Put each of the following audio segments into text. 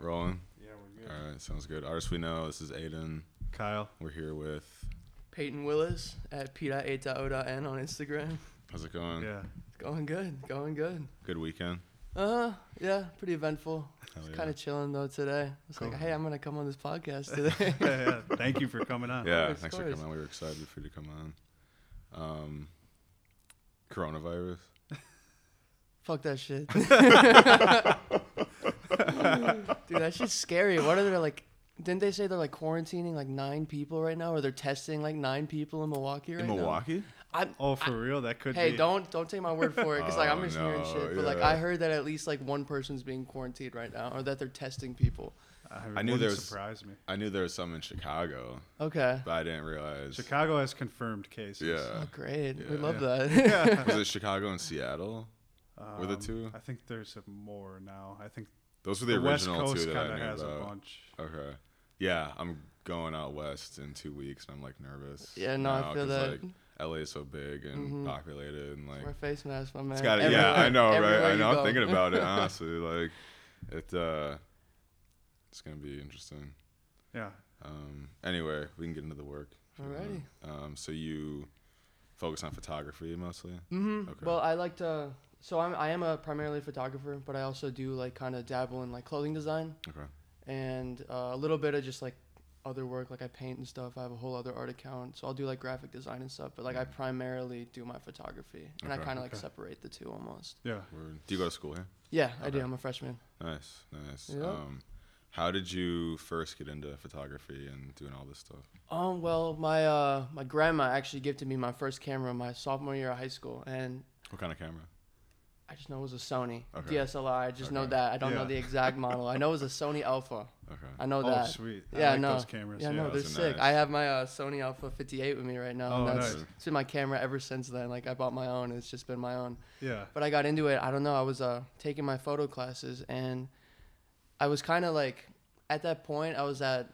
Rolling? Yeah, we're good. All right, sounds good. Artists we know, this is Aiden. Kyle. We're here with... Peyton Willis at P8ON on Instagram. How's it going? Yeah. It's going good. Going good. Good weekend? Yeah, pretty eventful. Just kind of chilling, though, today. I was cool. Like, hey, I'm going to come on this podcast today. Yeah. Thank you for coming on. Yeah, thanks for coming on. We were excited for you to come on. Coronavirus. Fuck that shit. Dude, that shit's scary. What are they like? Didn't they say they're like quarantining like 9 people right now, or they're testing like 9 people in Milwaukee right now? In Milwaukee? For real? That could be. Hey, don't take my word for it, because like I'm just hearing shit. But like I heard that at least like one person's being quarantined right now, or that they're testing people. I knew there was. Surprised me. I knew there was some in Chicago. Okay. But I didn't realize Chicago has confirmed cases. Yeah. Oh, great. Yeah. We love that. Yeah. Was it Chicago and Seattle? Were the two? I think there's more now. I think those were the original West Coast two that I knew has about. A bunch. Okay. Yeah, I'm going out west in 2 weeks, and I'm like nervous. Yeah, no, I feel that. Like, LA is so big and populated, and like wear face mask, my man. It's gotta, yeah, I know, right? I know. I'm thinking about it honestly. Like, it's gonna be interesting. Yeah. Anyway, we can get into the work. Alrighty. So you focus on photography mostly. Mm-hmm. Okay. Well, I like to. So I am a primarily photographer, but I also do like kind of dabble in like clothing design. Okay. And a little bit of just like other work, like I paint and stuff. I have a whole other art account, so I'll do like graphic design and stuff. But like I primarily do my photography, and I kind of like separate the two almost. Yeah. Word. Do you go to school here? Yeah, I do. I'm a freshman. Nice. Yep. How did you first get into photography and doing all this stuff? Well, my grandma actually gifted me my first camera my sophomore year of high school, and what kind of camera? I just know it was a Sony DSLR. I just know that. I don't know the exact model. I know it was a Sony Alpha. Okay. I know that. Oh, sweet. Yeah, I like those cameras. Yeah, no, they're sick. Nice. I have my Sony Alpha 58 with me right now. Oh, and nice. It's been my camera ever since then. Like, I bought my own. It's just been my own. Yeah. But I got into it. I don't know. I was taking my photo classes, and I was kind of like, at that point, I was at,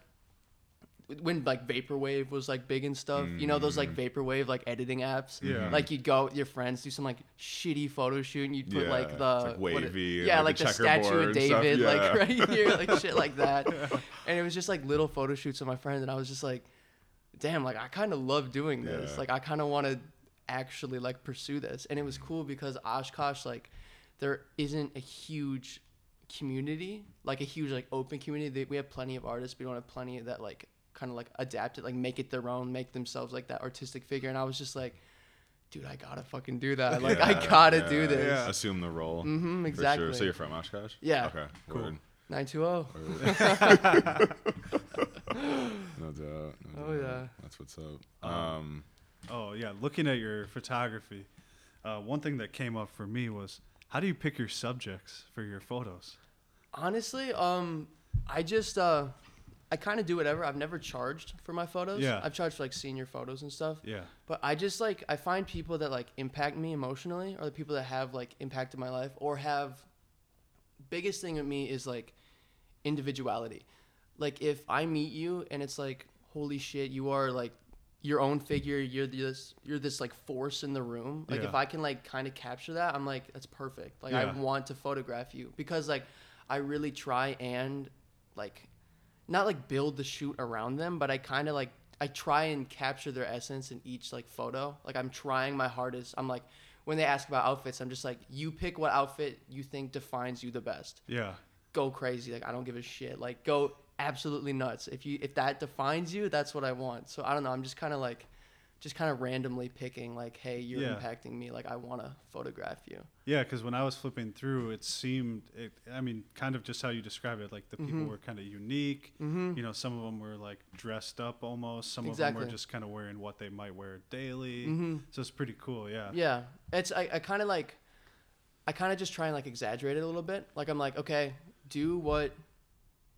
when like Vaporwave was like big and stuff, you know, those like Vaporwave like editing apps, like you'd go with your friends, do some like shitty photo shoot, and you'd put like the like wavy, like the Statue of David, like right here, like shit like that. And it was just like little photo shoots with my friends, and I was just like, damn, like I kind of love doing this, like I kind of want to actually like pursue this. And it was cool because Oshkosh, like there isn't a huge community, like a huge like open community. We have plenty of artists, but we don't have plenty of that like kind of like adapt it, like make it their own, make themselves like that artistic figure. And I was just like, dude, I gotta fucking do that. Like I gotta do this. Yeah. Assume the role. Mm-hmm, exactly. For sure. So you're from Oshkosh? Yeah. Okay. Cool. Word. 920. No doubt. Oh yeah. That's what's up. Looking at your photography, one thing that came up for me was, how do you pick your subjects for your photos? Honestly, I kind of do whatever. I've never charged for my photos. Yeah. I've charged for like senior photos and stuff. Yeah. But I just like, I find people that like impact me emotionally, or the people that have like impacted my life, or have, biggest thing with me is like individuality. Like if I meet you and it's like, holy shit, you are like your own figure. You're this like force in the room. Like if I can like kind of capture that, I'm like, that's perfect. Like I want to photograph you, because like I really try and like, not like build the shoot around them, but I kind of like, I try and capture their essence in each like photo. Like I'm trying my hardest. I'm like, when they ask about outfits, I'm just like, you pick what outfit you think defines you the best. Yeah. Go crazy. Like I don't give a shit. Like go absolutely nuts. If that defines you, that's what I want. So I don't know. I'm just kind of like, randomly picking like, hey, you're impacting me. Like I want to photograph you. Yeah, because when I was flipping through, it seemed, kind of just how you described it. Like the people were kind of unique. Mm-hmm. You know, some of them were like dressed up almost. Some of them were just kind of wearing what they might wear daily. Mm-hmm. So it's pretty cool. Yeah. Yeah, it's I kind of just try and like exaggerate it a little bit. Like I'm like, okay, do what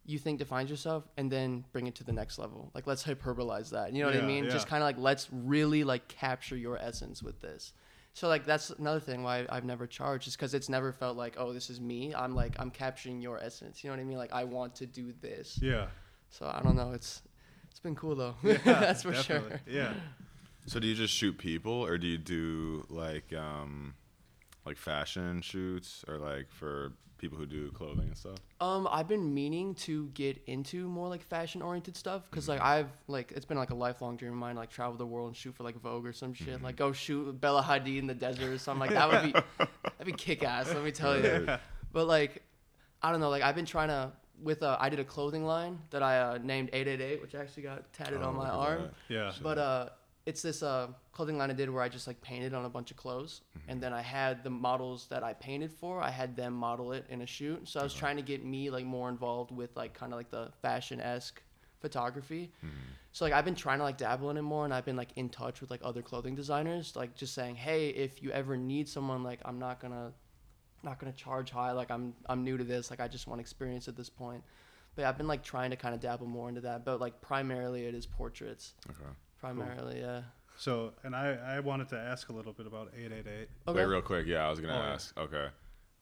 you think defines yourself, and then bring it to the next level. Like, let's hyperbolize that. You know what I mean? Yeah. Just kind of like, let's really like capture your essence with this. So like, that's another thing why I've never charged, is because it's never felt like, oh, this is me. I'm like, I'm capturing your essence. You know what I mean? Like I want to do this. Yeah. So I don't know. It's been cool though. Yeah, that's for definitely. Sure. Yeah. So do you just shoot people, or do you do like fashion shoots, or like for people who do clothing and stuff? I've been meaning to get into more like fashion oriented stuff because mm-hmm. like I've like it's been like a lifelong dream of mine, like travel the world and shoot for like Vogue or some shit, mm-hmm. like go shoot Bella Hadid in the desert or something. Like that'd be kick ass. Let me tell you. Yeah. But like I don't know. Like I've been trying to with I did a clothing line that I named 888, which actually got tatted on my arm. That. Yeah. But it's this clothing line I did where I just like painted on a bunch of clothes, mm-hmm. and then I had the models that I painted for. I had them model it in a shoot, so I was trying to get me like more involved with like kind of like the fashion-esque photography. Mm-hmm. So like I've been trying to like dabble in it more, and I've been like in touch with like other clothing designers, like just saying, hey, if you ever need someone, like I'm not gonna charge high. Like I'm new to this. Like I just want experience at this point. But I've been like trying to kind of dabble more into that. But like primarily it is portraits. Okay. Primarily, cool. Yeah. So, and I wanted to ask a little bit about 888. Okay. Wait, real quick. Yeah, I was going to ask. Yeah. Okay.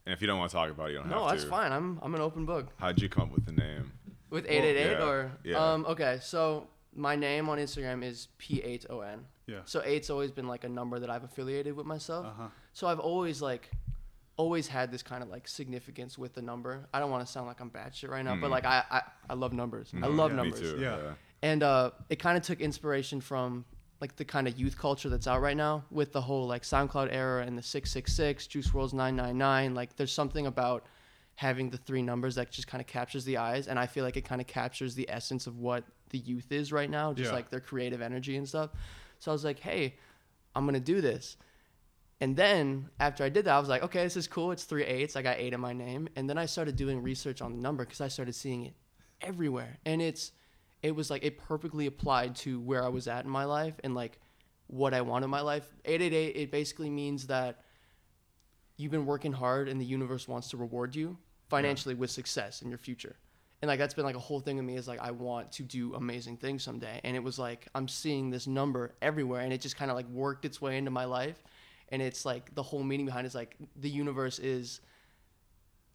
And if you don't want to talk about it, you don't have to. No, that's fine. I'm an open book. How'd you come up with the name? With 888 or? Yeah. Okay, so my name on Instagram is P8ON. Yeah. So 8's always been like a number that I've affiliated with myself. Uh-huh. So I've always had this kind of like significance with the number. I don't want to sound like I'm batshit right now, but like I love numbers. Mm-hmm. I love numbers. Me too. Yeah. And it kind of took inspiration from like the kind of youth culture that's out right now with the whole like SoundCloud era and the 666, Juice WRLD's 999. Like there's something about having the three numbers that just kind of captures the eyes. And I feel like it kind of captures the essence of what the youth is right now, just like their creative energy and stuff. So I was like, hey, I'm going to do this. And then after I did that, I was like, okay, this is cool. It's 3 8s. I got 8 in my name. And then I started doing research on the number because I started seeing it everywhere. And it was like it perfectly applied to where I was at in my life and like what I want in my life. 888, it basically means that you've been working hard and the universe wants to reward you financially with success in your future. And like that's been like a whole thing of me is like I want to do amazing things someday. And it was like I'm seeing this number everywhere and it just kind of like worked its way into my life. And it's like the whole meaning behind it is like the universe is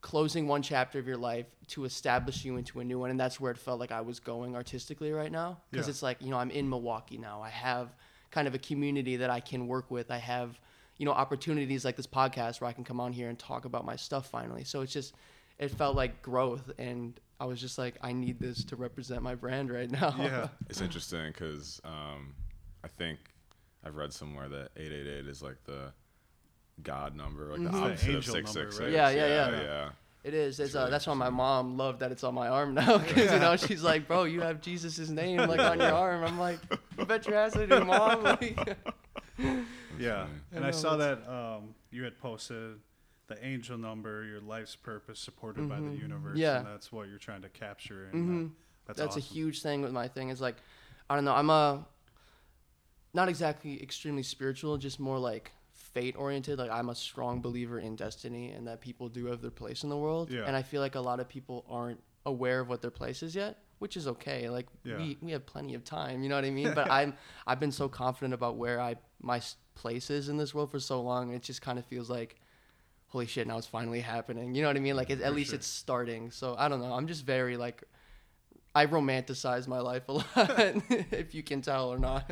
closing one chapter of your life to establish you into a new one. And that's where it felt like I was going artistically right now. Because it's like, you know, I'm in Milwaukee now. I have kind of a community that I can work with. I have, you know, opportunities like this podcast where I can come on here and talk about my stuff finally. So it's just, it felt like growth. And I was just like, I need this to represent my brand right now. Yeah. It's interesting because I think I've read somewhere that 888 is like the God number, like the opposite of 666. Right? Yeah. It is. It's really that's why my mom loved that it's on my arm now. Because you know, she's like, "Bro, you have Jesus's name like on your arm." I'm like, "You bet your ass I do, Mom." Like, yeah, and I saw that you had posted the angel number, your life's purpose, supported by the universe, and that's what you're trying to capture. And that's awesome. A huge thing with my thing. Is like, I don't know, I'm not exactly extremely spiritual, just more like fate oriented. Like I'm a strong believer in destiny and that people do have their place in the world. Yeah. And I feel like a lot of people aren't aware of what their place is yet, which is okay. Like we have plenty of time, you know what I mean? But I've been so confident about where my place is in this world for so long. And it just kind of feels like, holy shit, now it's finally happening. You know what I mean? Like at least it's starting. So I don't know. I'm just very like, I romanticize my life a lot, if you can tell or not.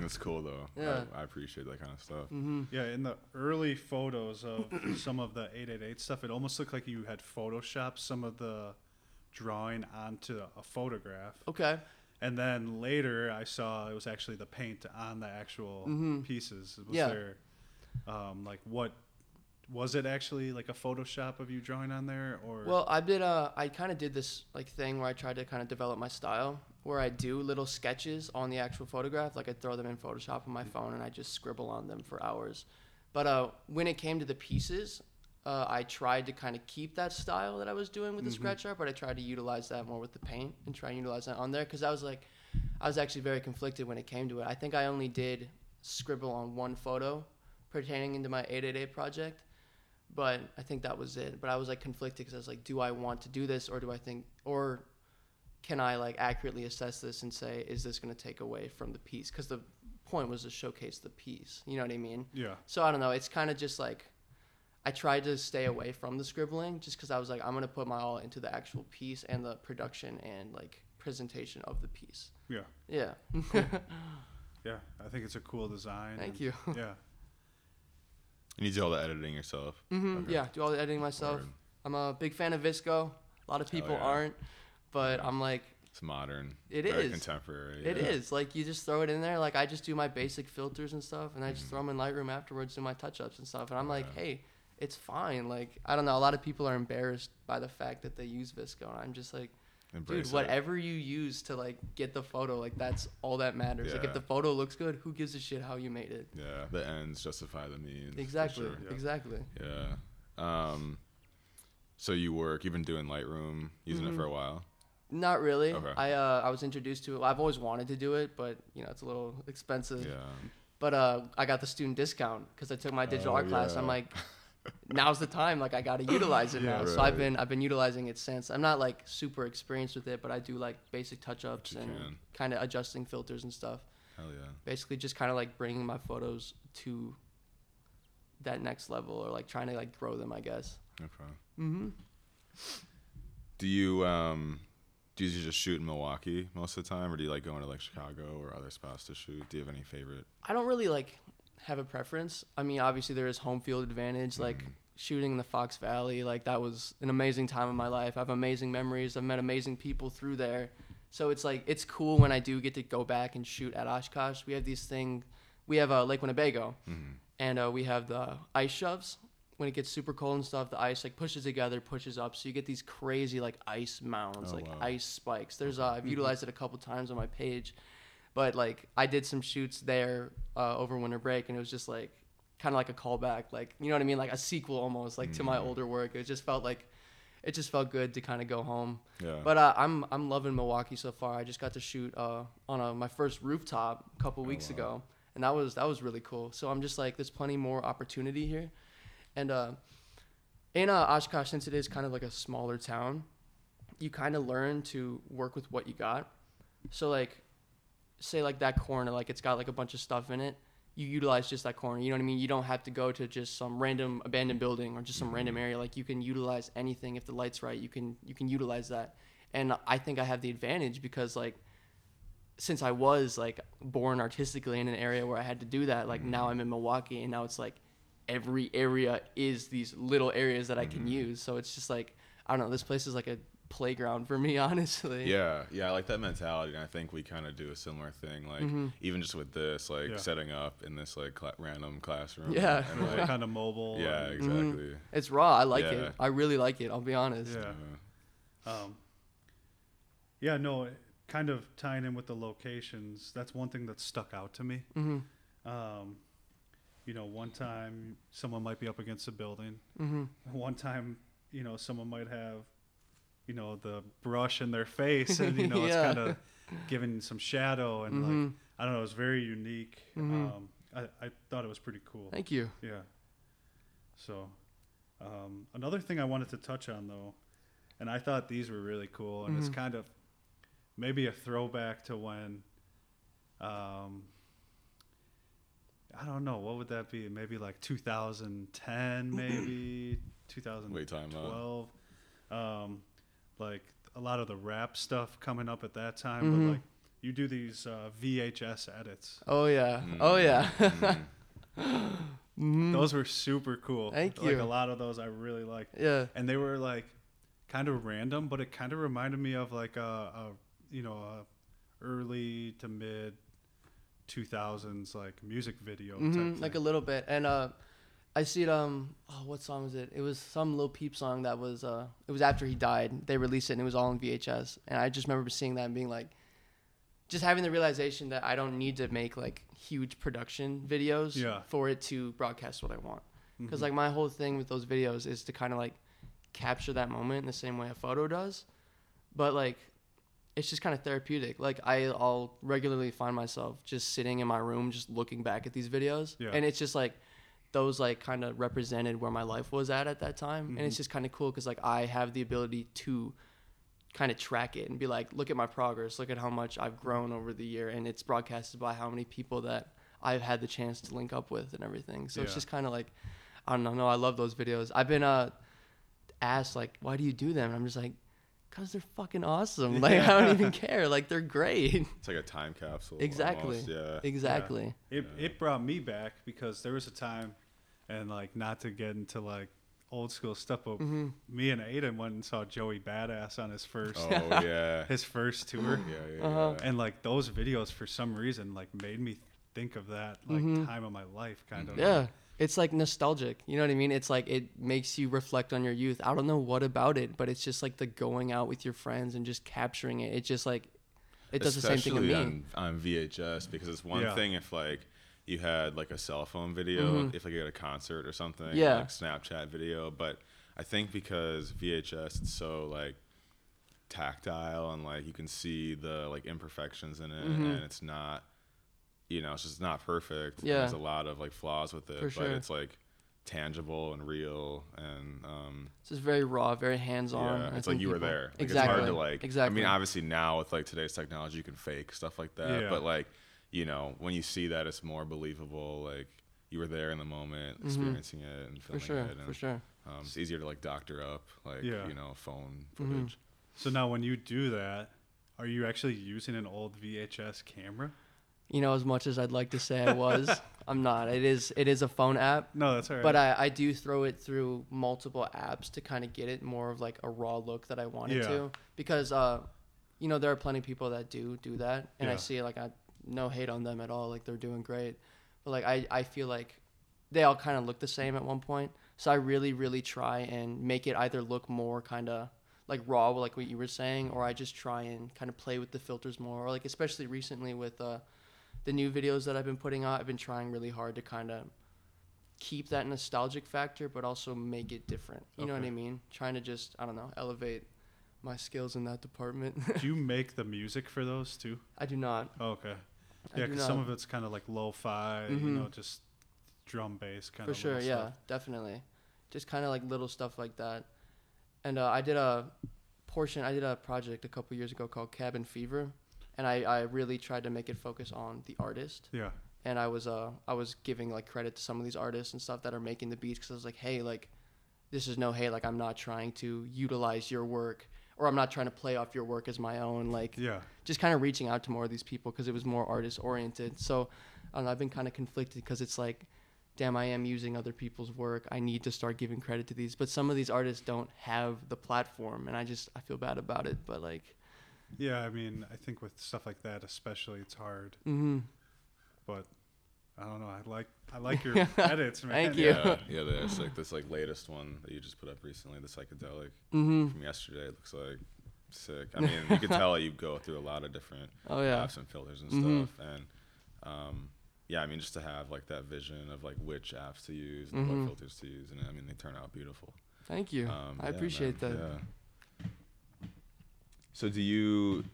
That's cool, though. Yeah. I appreciate that kind of stuff. Mm-hmm. Yeah, in the early photos of some of the 888 stuff, it almost looked like you had Photoshopped some of the drawing onto a photograph. Okay. And then later I saw it was actually the paint on the actual pieces. Was there, like, what... Was it actually like a Photoshop of you drawing on there, or? Well, I did. I kind of did this like thing where I tried to kind of develop my style, where I do little sketches on the actual photograph. Like I throw them in Photoshop on my phone, and I just scribble on them for hours. But when it came to the pieces, I tried to kind of keep that style that I was doing with the scratch art, but I tried to utilize that more with the paint and try and utilize that on there because I was actually very conflicted when it came to it. I think I only did scribble on one photo pertaining into my 888 project. But I think that was it. But I was like conflicted because I was like, do I want to do this or do I think, or can I like accurately assess this and say, is this going to take away from the piece? Because the point was to showcase the piece. You know what I mean? Yeah. So I don't know. It's kind of just like, I tried to stay away from the scribbling just because I was like, I'm going to put my all into the actual piece and the production and like presentation of the piece. Yeah. Yeah. Cool. Yeah. I think it's a cool design. Thank you. Yeah. And you do all the editing yourself? Mm-hmm, okay. Yeah, do all the editing myself. I'm a big fan of VSCO. A lot of people aren't, but I'm like, it's modern. It is contemporary. It is like you just throw it in there. Like I just do my basic filters and stuff, and I just throw them in Lightroom afterwards, do my touch-ups and stuff. And I'm like, hey, it's fine. Like I don't know. A lot of people are embarrassed by the fact that they use VSCO, and I'm just like, dude, whatever you use to like get the photo, like that's all that matters. Like if the photo looks good, who gives a shit how you made it? Yeah, the ends justify the means. Exactly. Sure. Yeah. Exactly. Yeah. So you work, you've been doing Lightroom, using it for a while? Not really. Okay. I was introduced to it. I've always wanted to do it, but you know, it's a little expensive. Yeah. But I got the student discount because I took my digital art class. I'm like, now's the time. Like I got to utilize it now. Right. So I've been utilizing it since. I'm not like super experienced with it, but I do like basic touch-ups and kind of adjusting filters and stuff. Hell yeah. Basically just kind of like bringing my photos to that next level, or like trying to like grow them, I guess. Okay. Mm-hmm. Do you just shoot in Milwaukee most of the time, or do you like going to like Chicago or other spots to shoot? Do you have any favorite? I don't really like have a preference. I mean, obviously there is home field advantage, like shooting in the Fox Valley. Like that was an amazing time in my life. I have amazing memories. I've met amazing people through there. So it's like, it's cool when I do get to go back and shoot at Oshkosh. We have these thing. We have Lake Winnebago and we have the ice shoves. When it gets super cold and stuff, the ice like pushes together, pushes up. So you get these crazy like ice mounds, ice spikes. There's I've utilized it a couple times on my page, but like I did some shoots there over winter break, and it was just like kind of like a callback, like you know what I mean, like a sequel almost, like to my older work. It just felt good to kind of go home. Yeah. But I'm loving Milwaukee so far. I just got to shoot on my first rooftop a couple weeks ago, and that was really cool. So I'm just like, there's plenty more opportunity here. And in Oshkosh, since it is kind of like a smaller town, you kind of learn to work with what you got. So like, say like that corner, like it's got like a bunch of stuff in it. You utilize just that corner, you know what I mean? You don't have to go to just some random abandoned building or just some random area. Like you can utilize anything. If the light's right, you can utilize that. And I think I have the advantage because like, since I was like born artistically in an area where I had to do that, like now I'm in Milwaukee, and now it's like, every area is these little areas that I can use. So it's just like, I don't know, this place is like a playground for me, honestly. Yeah, I like that mentality, and I think we kind of do a similar thing, like even just with this, like setting up in this like random classroom. Yeah. And like, kind of mobile. Yeah, exactly. It's raw. I like it. I really like it, I'll be honest. Yeah. No, kind of tying in with the locations, that's one thing that stuck out to me. You know, one time someone might be up against a building. One time, you know, someone might have, you know, the brush in their face, and, you know, it's kind of giving some shadow. And, like, I don't know, it was very unique. I thought it was pretty cool. Thank you. Yeah. So another thing I wanted to touch on, though, and I thought these were really cool, and it's kind of maybe a throwback to when I don't know, what would that be? Maybe like 2010, maybe 2012. Like a lot of the rap stuff coming up at that time, but like you do these VHS edits. Oh yeah. Oh yeah. Those were super cool. Thank you. Like a lot of those I really liked. Yeah. And they were like kind of random, but it kind of reminded me of like a early to mid 2000s like music video type thing. Like a little bit. And I see it what song was it? It was some Lil Peep song that was it was after he died. They released it, and it was all in VHS, and I just remember seeing that and being like, just having the realization that I don't need to make like huge production videos for it to broadcast what I want, because like my whole thing with those videos is to kind of like capture that moment in the same way a photo does, but like it's just kind of therapeutic. Like I'll regularly find myself just sitting in my room, just looking back at these videos. Yeah. And it's just like, those like kind of represented where my life was at that time. And it's just kind of cool. Cause like I have the ability to kind of track it and be like, look at my progress, look at how much I've grown over the year. And it's broadcasted by how many people that I've had the chance to link up with and everything. So it's just kind of like, I don't know. I love those videos. I've been asked like, why do you do them? And I'm just like, because they're fucking awesome. Like I don't even care. Like they're great. It's like a time capsule. Exactly. Yeah. Exactly. Yeah. It brought me back, because there was a time, and like not to get into like old school stuff, but me and Aiden went and saw Joey Badass on his first tour. And like those videos for some reason like made me think of that like time of my life kind of. Yeah. It's like nostalgic. You know what I mean? It's like it makes you reflect on your youth. I don't know what about it, but it's just like the going out with your friends and just capturing it. It's just like it does especially the same thing to me. On VHS, because it's one thing if like you had like a cell phone video, if like you had a concert or something, like Snapchat video. But I think because VHS, it's so like tactile and like you can see the like imperfections in it, and it's not, you know, it's just not perfect. Yeah. There's a lot of like flaws with it, but it's like tangible and real and it's just very raw, very hands-on. It's like you were there. Like, exactly. It's hard to like, I mean, obviously now with like today's technology, you can fake stuff like that, but like, you know, when you see that, it's more believable. Like you were there in the moment, experiencing it and feeling it. And, it's easier to like doctor up, like, you know, phone footage. So now when you do that, are you actually using an old VHS camera? You know, as much as I'd like to say I was, I'm not. It is a phone app. No, that's all right. But I do throw it through multiple apps to kind of get it more of like a raw look that I wanted to. Because, you know, there are plenty of people that do that. And I see like no hate on them at all. Like they're doing great. But like I feel like they all kind of look the same at one point. So I really, really try and make it either look more kind of like raw, like what you were saying, or I just try and kind of play with the filters more. Or like especially recently with... the new videos that I've been putting out, I've been trying really hard to kind of keep that nostalgic factor, but also make it different. You know what I mean? Trying to just, I don't know, elevate my skills in that department. Do you make the music for those too? I do not. Oh, okay. Yeah, because some of it's kind of like lo-fi, you know, just drum bass kind of stuff. For sure, yeah, definitely. Just kind of like little stuff like that. And I did a project a couple years ago called Cabin Fever. And I really tried to make it focus on the artist. Yeah. And I was giving like credit to some of these artists and stuff that are making the beats, because I was like, hey, like, this is no hate. Like, I'm not trying to utilize your work, or I'm not trying to play off your work as my own. Like, just kind of reaching out to more of these people, because it was more artist oriented. So I don't know, I've been kind of conflicted, because it's like, damn, I am using other people's work. I need to start giving credit to these. But some of these artists don't have the platform, and I feel bad about it. But like. Yeah, I mean, I think with stuff like that, especially, it's hard. Mm-hmm. But I don't know. I like your edits, man. Thank you. Yeah, there's like this like latest one that you just put up recently, the psychedelic from yesterday. It looks like sick. I mean, you can tell you go through a lot of different apps and filters and stuff. And yeah, I mean, just to have like that vision of like which apps to use and what filters to use, and I mean, they turn out beautiful. Thank you. I appreciate that. Yeah. So do you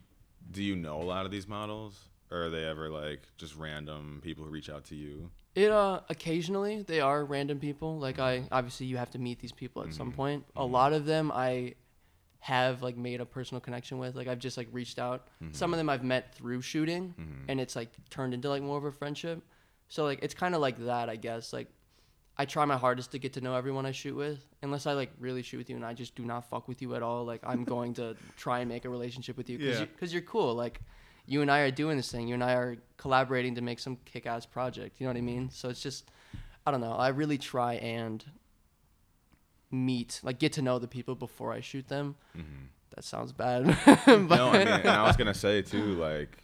know a lot of these models, or are they ever like just random people who reach out to you? It occasionally they are random people. Like I obviously you have to meet these people at some point. A lot of them I have like made a personal connection with. Like I've just like reached out. Some of them I've met through shooting and it's like turned into like more of a friendship. So like it's kind of like that, I guess. Like I try my hardest to get to know everyone I shoot with, unless I like really shoot with you and I just do not fuck with you at all. Like I'm going to try and make a relationship with you because you're cool. Like you and I are doing this thing. You and I are collaborating to make some kick-ass project. You know what I mean? So it's just, I don't know. I really try and get to know the people before I shoot them. Mm-hmm. That sounds bad. No, I mean, and I was going to say too, like,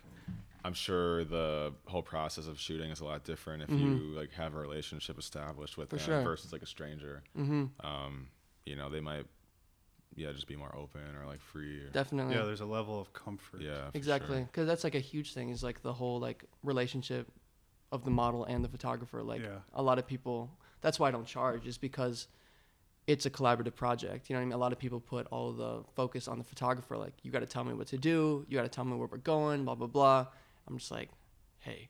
I'm sure the whole process of shooting is a lot different if you like have a relationship established with them versus like a stranger. You know, they might, just be more open or like free. Or definitely. Yeah, there's a level of comfort. Yeah, exactly. Because that's like a huge thing is like the whole like relationship of the model and the photographer. Like a lot of people, that's why I don't charge, is because it's a collaborative project. You know what I mean? A lot of people put all the focus on the photographer. Like, you got to tell me what to do. You got to tell me where we're going, blah, blah, blah. I'm just like, hey,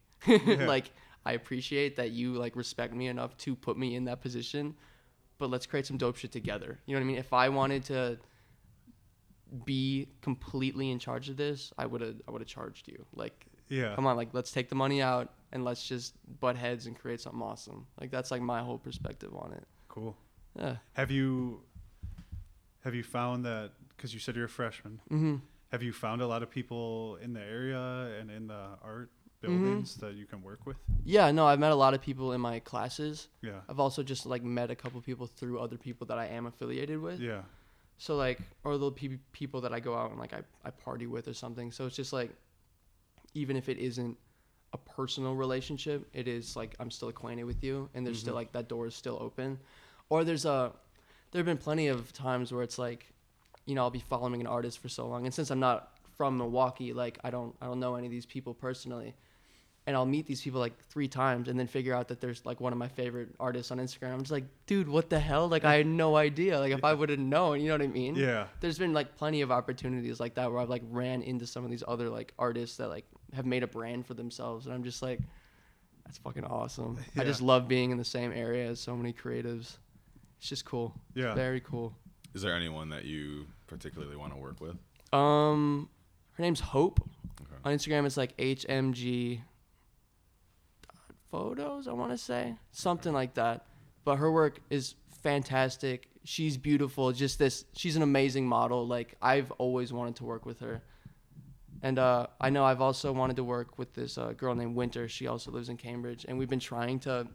like, I appreciate that you like respect me enough to put me in that position, but let's create some dope shit together. You know what I mean? If I wanted to be completely in charge of this, I would have charged you. Like, come on, like, let's take the money out and let's just butt heads and create something awesome. Like, that's like my whole perspective on it. Cool. Yeah. Have you found that, 'cause you said you're a freshman, have you found a lot of people in the area and in the art buildings that you can work with? Yeah, no, I've met a lot of people in my classes. Yeah. I've also just, like, met a couple people through other people that I am affiliated with. Yeah. So, like, or the people that I go out and, like, I party with or something. So it's just, like, even if it isn't a personal relationship, it is, like, I'm still acquainted with you, and there's still, like, that door is still open. Or there have been plenty of times where it's, like, you know, I'll be following an artist for so long, and since I'm not from Milwaukee, like, I don't know any of these people personally, and I'll meet these people, like, 3 times and then figure out that there's, like, one of my favorite artists on Instagram. I'm just like, dude, what the hell? Like, I had no idea. Like, if I would have known, you know what I mean? Yeah. There's been, like, plenty of opportunities like that where I've, like, ran into some of these other, like, artists that, like, have made a brand for themselves, and I'm just like, that's fucking awesome. Yeah. I just love being in the same area as so many creatives. It's just cool. Yeah. It's very cool. Is there anyone that you particularly want to work with? Her name's Hope. Okay. On Instagram, it's like hmg.photos, I want to say. Something like that. But her work is fantastic. She's beautiful. She's an amazing model. Like, I've always wanted to work with her. And I know I've also wanted to work with this girl named Winter. She also lives in Cambridge. And we've been trying to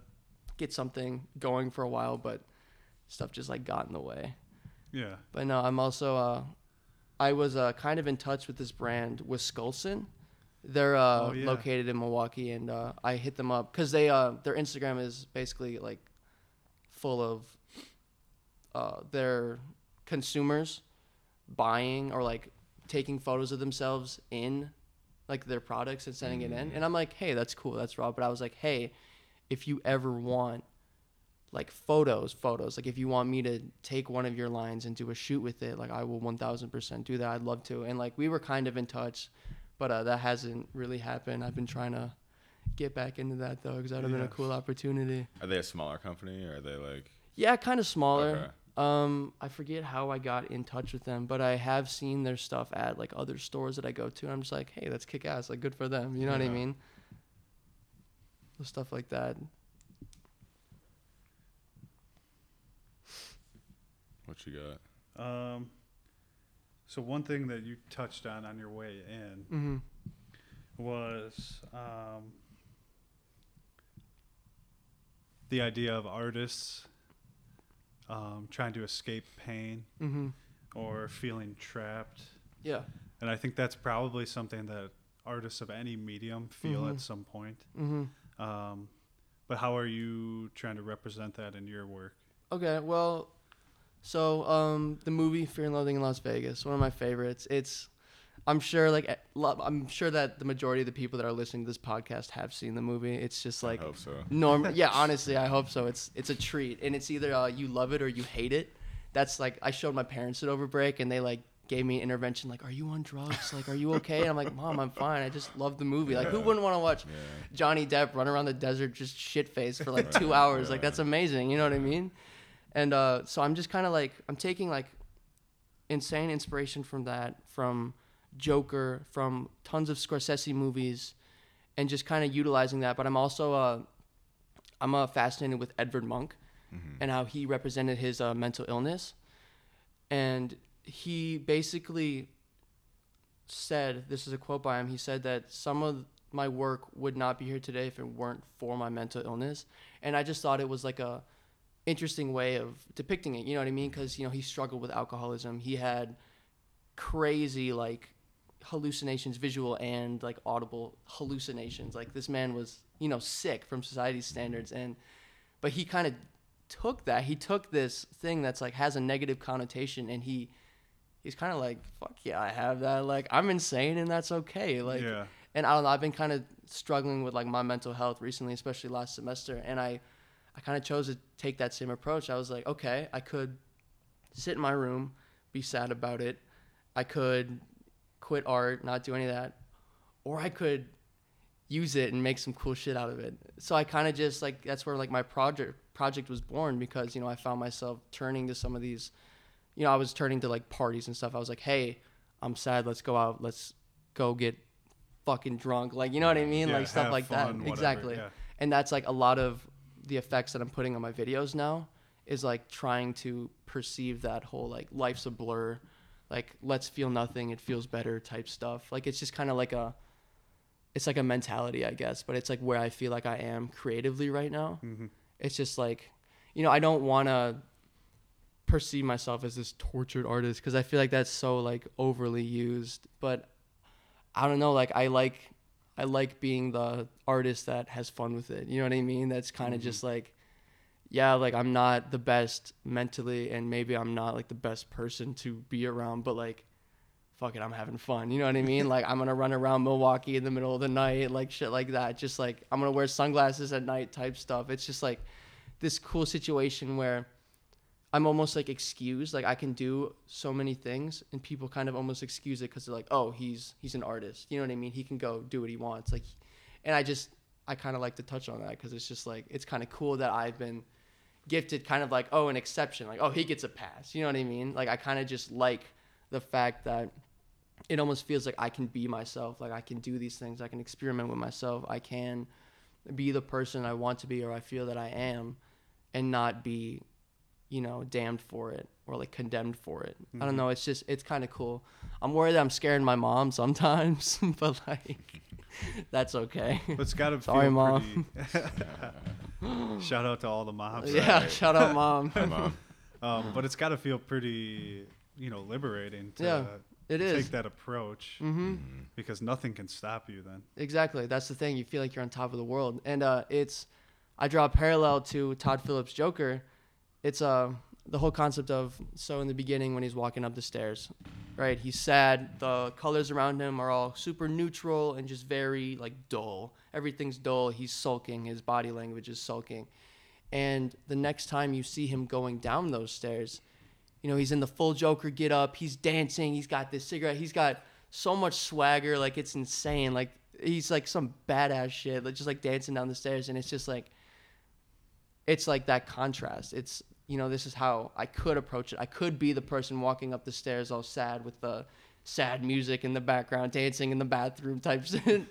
get something going for a while, but stuff just, like, got in the way. Yeah. But no, I'm also, I was kind of in touch with this brand, Wisconsin. They're located in Milwaukee, and I hit them up because their Instagram is basically, like, full of their consumers buying or, like, taking photos of themselves in, like, their products and sending it in. And I'm like, hey, that's cool, that's raw. But I was like, hey, if you ever want, like, photos, like, if you want me to take one of your lines and do a shoot with it, like, I will 1000% do that. I'd love to. And, like, we were kind of in touch, but that hasn't really happened. I've been trying to get back into that, though, because that would have been a cool opportunity. Are they a smaller company, or are they, like... Yeah, kind of smaller. Okay. I forget how I got in touch with them, but I have seen their stuff at, like, other stores that I go to, and I'm just like, hey, that's kick-ass. Like, good for them. You know what I mean? Stuff like that. What you got? So one thing that you touched on your way in was the idea of artists trying to escape pain or feeling trapped. Yeah. And I think that's probably something that artists of any medium feel at some point. But how are you trying to represent that in your work? Okay, well... So, the movie Fear and Loathing in Las Vegas, one of my favorites. I'm sure that the majority of the people that are listening to this podcast have seen the movie. It's just like, I hope so. Yeah, honestly, I hope so. It's a treat, and it's either you love it or you hate it. That's like, I showed my parents it over break, and they, like, gave me an intervention. Like, are you on drugs? Like, are you okay? And I'm like, Mom, I'm fine. I just love the movie. Like, who wouldn't want to watch Johnny Depp run around the desert just shit faced for, like, 2 hours? Yeah. Like, that's amazing. You know what I mean? And so I'm just kind of like, I'm taking, like, insane inspiration from that, from Joker, from tons of Scorsese movies, and just kind of utilizing that. But I'm also fascinated with Edvard Munch and how he represented his mental illness. And he basically said, this is a quote by him, he said that some of my work would not be here today if it weren't for my mental illness. And I just thought it was like a interesting way of depicting it, you know what I mean? Because, you know, he struggled with alcoholism. He had crazy, like, hallucinations, visual and, like, audible hallucinations. Like, this man was, you know, sick from society's standards. But he kind of took that. He took this thing that's, like, has a negative connotation, and he's kind of like, fuck yeah, I have that. Like, I'm insane, and that's okay. Like, and I don't know, I've been kind of struggling with, like, my mental health recently, especially last semester, and I kind of chose to take that same approach. I was like, okay, I could sit in my room, be sad about it. I could quit art, not do any of that. Or I could use it and make some cool shit out of it. So I kind of just, like, that's where, like, my project was born, because, you know, I found myself turning to some of these, you know, I was turning to, like, parties and stuff. I was like, hey, I'm sad. Let's go out. Let's go get fucking drunk. Like, you know what I mean? Yeah, like, stuff like fun, that. Whatever, exactly. Yeah. And that's, like, a lot of the effects that I'm putting on my videos now is, like, trying to perceive that whole, like, life's a blur, like, let's feel nothing, it feels better type stuff. Like, it's just kind of like it's like a mentality, I guess, but it's like where I feel like I am creatively right now. Mm-hmm. It's just like, you know, I don't want to perceive myself as this tortured artist because I feel like that's so like overly used, but I don't know, like I like being the artist that has fun with it. You know what I mean? That's kind of mm-hmm. just like, yeah, like I'm not the best mentally and maybe I'm not like the best person to be around, but like, fuck it, I'm having fun. You know what I mean? Like I'm going to run around Milwaukee in the middle of the night, like shit like that. Just like, I'm going to wear sunglasses at night type stuff. It's just like this cool situation where I'm almost like excused. Like I can do so many things and people kind of almost excuse it because they're like, oh, he's an artist. You know what I mean? He can go do what he wants. Like, and I kind of like to touch on that because it's just like, it's kind of cool that I've been gifted kind of like, oh, an exception. Like, oh, he gets a pass. You know what I mean? Like, I kind of just like the fact that it almost feels like I can be myself. Like I can do these things. I can experiment with myself. I can be the person I want to be, or I feel that I am, and not be, you know, damned for it or like condemned for it. Mm-hmm. I don't know. It's just, it's kind of cool. I'm worried that I'm scaring my mom sometimes, but like, that's okay. It's gotta sorry, feel mom. Pretty... Shout out to all the moms. Yeah, right? Shout out, mom. Hi, mom. But it's gotta feel pretty, you know, liberating to take that approach mm-hmm. because nothing can stop you then. Exactly. That's the thing. You feel like you're on top of the world. And I draw a parallel to Todd Phillips' Joker. It's the whole concept of, so in the beginning when he's walking up the stairs, right? He's sad. The colors around him are all super neutral and just very like dull. Everything's dull. He's sulking. His body language is sulking. And the next time you see him going down those stairs, you know, he's in the full Joker get up. He's dancing. He's got this cigarette. He's got so much swagger. Like it's insane. Like he's like some badass shit. Like just like dancing down the stairs. And it's just like, it's like that contrast. It's, you know, this is how I could approach it. I could be the person walking up the stairs all sad with the sad music in the background, dancing in the bathroom type shit.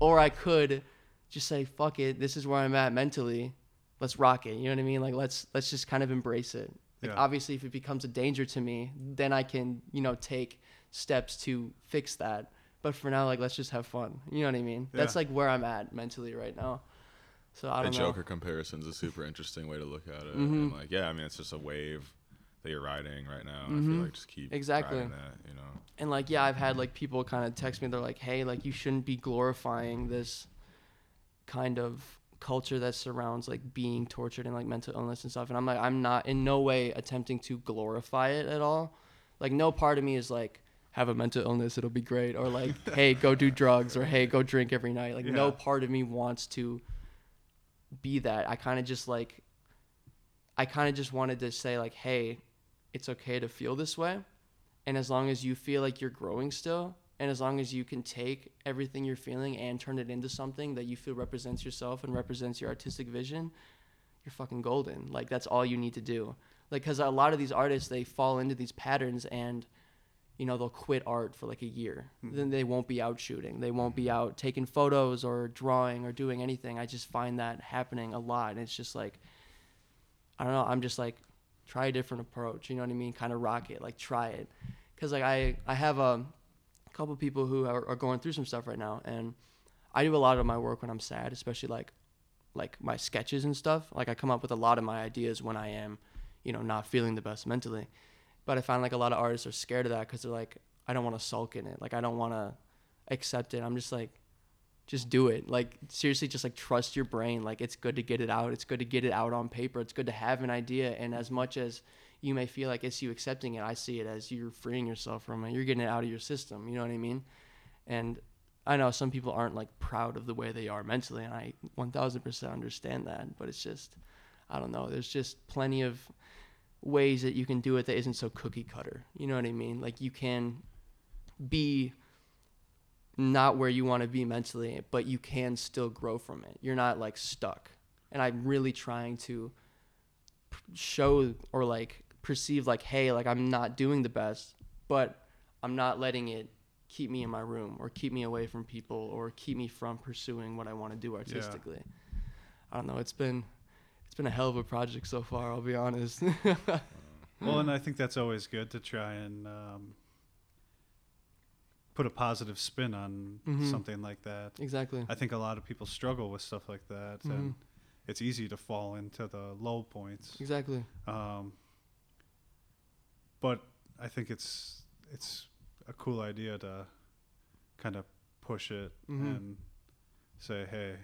Or I could just say, fuck it, this is where I'm at mentally. Let's rock it. You know what I mean? Like, let's just kind of embrace it. Like, yeah. Obviously, if it becomes a danger to me, then I can, you know, take steps to fix that. But for now, like, let's just have fun. You know what I mean? Yeah. That's, like, where I'm at mentally right now. So I don't know. The Joker comparison's a super interesting way to look at it. Mm-hmm. And like, yeah, I mean, it's just a wave that you're riding right now. Mm-hmm. I feel like just keep riding that, you know. And like, yeah, I've had like people kind of text me. They're like, hey, like you shouldn't be glorifying this kind of culture that surrounds like being tortured and like mental illness and stuff. And I'm like, I'm not in no way attempting to glorify it at all. Like no part of me is like, have a mental illness, it'll be great. Or like, hey, go do drugs or hey, go drink every night. Like no part of me wants to be that. I kind of just wanted to say like, hey, it's okay to feel this way, and as long as you feel like you're growing still, and as long as you can take everything you're feeling and turn it into something that you feel represents yourself and represents your artistic vision, you're fucking golden. Like that's all you need to do. Like, because a lot of these artists, they fall into these patterns, and you know, they'll quit art for like a year. Then they won't be out shooting. They won't be out taking photos or drawing or doing anything. I just find that happening a lot. And it's just like, I don't know. I'm just like, try a different approach. You know what I mean? Kind of rock it, like try it. Cause like I have a couple people who are going through some stuff right now. And I do a lot of my work when I'm sad, especially like my sketches and stuff. Like I come up with a lot of my ideas when I am, you know, not feeling the best mentally. But I find like a lot of artists are scared of that because they're like, I don't want to sulk in it. Like, I don't want to accept it. I'm just like, just do it. Like, seriously, just like trust your brain. Like, it's good to get it out. It's good to get it out on paper. It's good to have an idea. And as much as you may feel like it's you accepting it, I see it as you're freeing yourself from it. You're getting it out of your system. You know what I mean? And I know some people aren't like proud of the way they are mentally. And I 1000% understand that. But it's just, I don't know. There's just plenty of ways that you can do it that isn't so cookie cutter. You know what I mean? Like you can be not where you want to be mentally, but you can still grow from it. You're not like stuck. And I'm really trying to show or like perceive like, hey, like I'm not doing the best, but I'm not letting it keep me in my room or keep me away from people or keep me from pursuing what I want to do artistically. Yeah. I don't know. It's been a hell of a project so far, I'll be honest. Well, and I think that's always good to try and put a positive spin on something like that. Exactly. I think a lot of people struggle with stuff like that, and it's easy to fall into the low points. Exactly. But I think it's a cool idea to kind of push it and say, hey,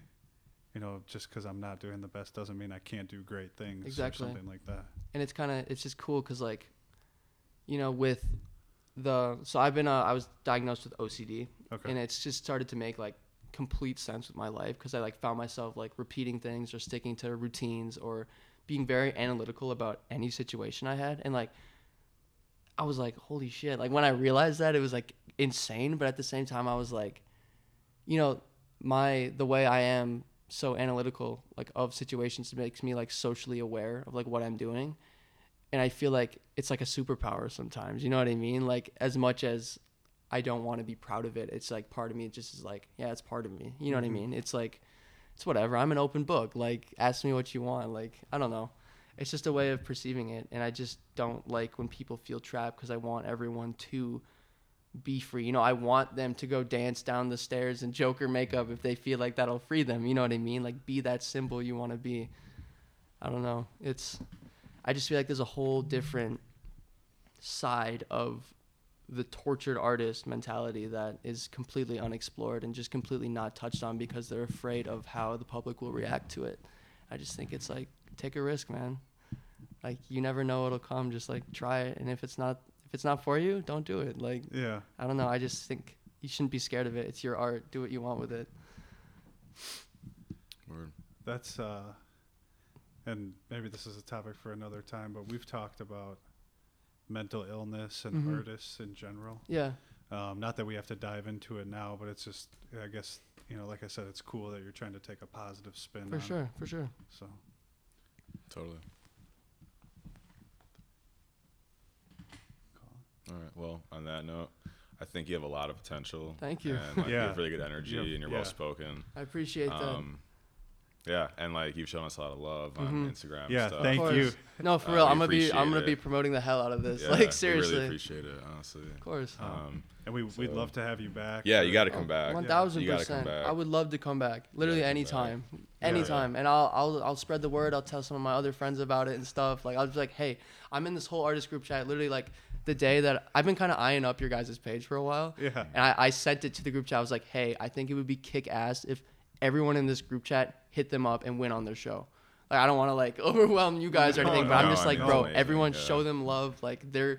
you know, just because I'm not doing the best doesn't mean I can't do great things or something like that. And it's kind of, it's just cool because, like, you know, with the, so I've been, I was diagnosed with OCD, and it's just started to make, like, complete sense with my life because I, like, found myself, like, repeating things or sticking to routines or being very analytical about any situation I had. And, like, I was like, holy shit. Like, when I realized that, it was, like, insane. But at the same time, I was like, you know, the way I am so analytical, like, of situations makes me, like, socially aware of, like, what I'm doing. And I feel like it's like a superpower sometimes, you know what I mean? Like, as much as I don't want to be proud of it, it's like part of me just is like, yeah, it's part of me. You know what I mean? It's like, it's whatever. I'm an open book. Like, ask me what you want. Like, I don't know. It's just a way of perceiving it. And I just don't like when people feel trapped because I want everyone to be free. You know, I want them to go dance down the stairs in Joker makeup if they feel like that'll free them. You know what I mean? Like, be that symbol you want to be. I don't know. I just feel like there's a whole different side of the tortured artist mentality that is completely unexplored and just completely not touched on because they're afraid of how the public will react to it. I just think it's like, take a risk, man. Like, you never know what'll come. Just, like, try it. And if it's not for you, don't do it. Like, yeah, I don't know. I just think you shouldn't be scared of it. It's your art. Do what you want with it. Word. That's, and maybe this is a topic for another time, but we've talked about mental illness and artists in general. Yeah. Not that we have to dive into it now, but it's just, I guess, you know, like I said, it's cool that you're trying to take a positive spin on it. For sure. So. Totally. All right. Well, on that note, I think you have a lot of potential. Thank you. And, like, you have really good energy and you're well spoken. I appreciate that. Yeah, and, like, you've shown us a lot of love on Instagram. Yeah, and stuff. Thank you. No, for real, I'm gonna be promoting the hell out of this. Yeah, like, seriously, we really appreciate it, honestly. Of course. And we'd love to have you back. Yeah, you got to come back. 1,000%. I would love to come back. Literally anytime. Yeah. And I'll spread the word. I'll tell some of my other friends about it and stuff. Like, I'll just be like, hey, I'm in this whole artist group chat. Literally, like, the day that I've been kind of eyeing up your guys' page for a while. Yeah. And I sent it to the group chat. I was like, hey, I think it would be kick ass if everyone in this group chat hit them up and win on their show. Like, I don't want to, like, overwhelm you guys or anything, but I'm just like, bro, everyone show them love. Like, I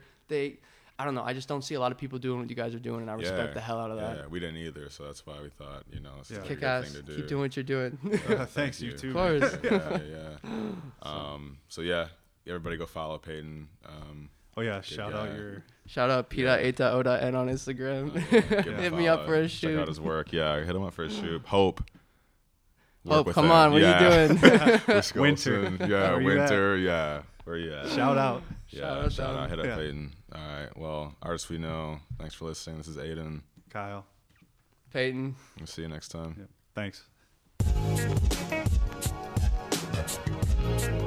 don't know. I just don't see a lot of people doing what you guys are doing, and I respect the hell out of that. Yeah, we didn't either, so that's why we thought, you know, it's a good thing to do. Keep doing what you're doing. Thanks, you too. Of course. Everybody go follow Peyton. Shout out P8ON on Instagram. Hit me up for a shoot. Check out his work. Yeah, hit him up for a shoot. Hope, come on, what are you doing? Winter. Yeah, where you at? Shout out. Hit up Peyton. All right, well, artists we know, thanks for listening. This is Aiden, Kyle, Peyton. We'll see you next time. Yep. Thanks.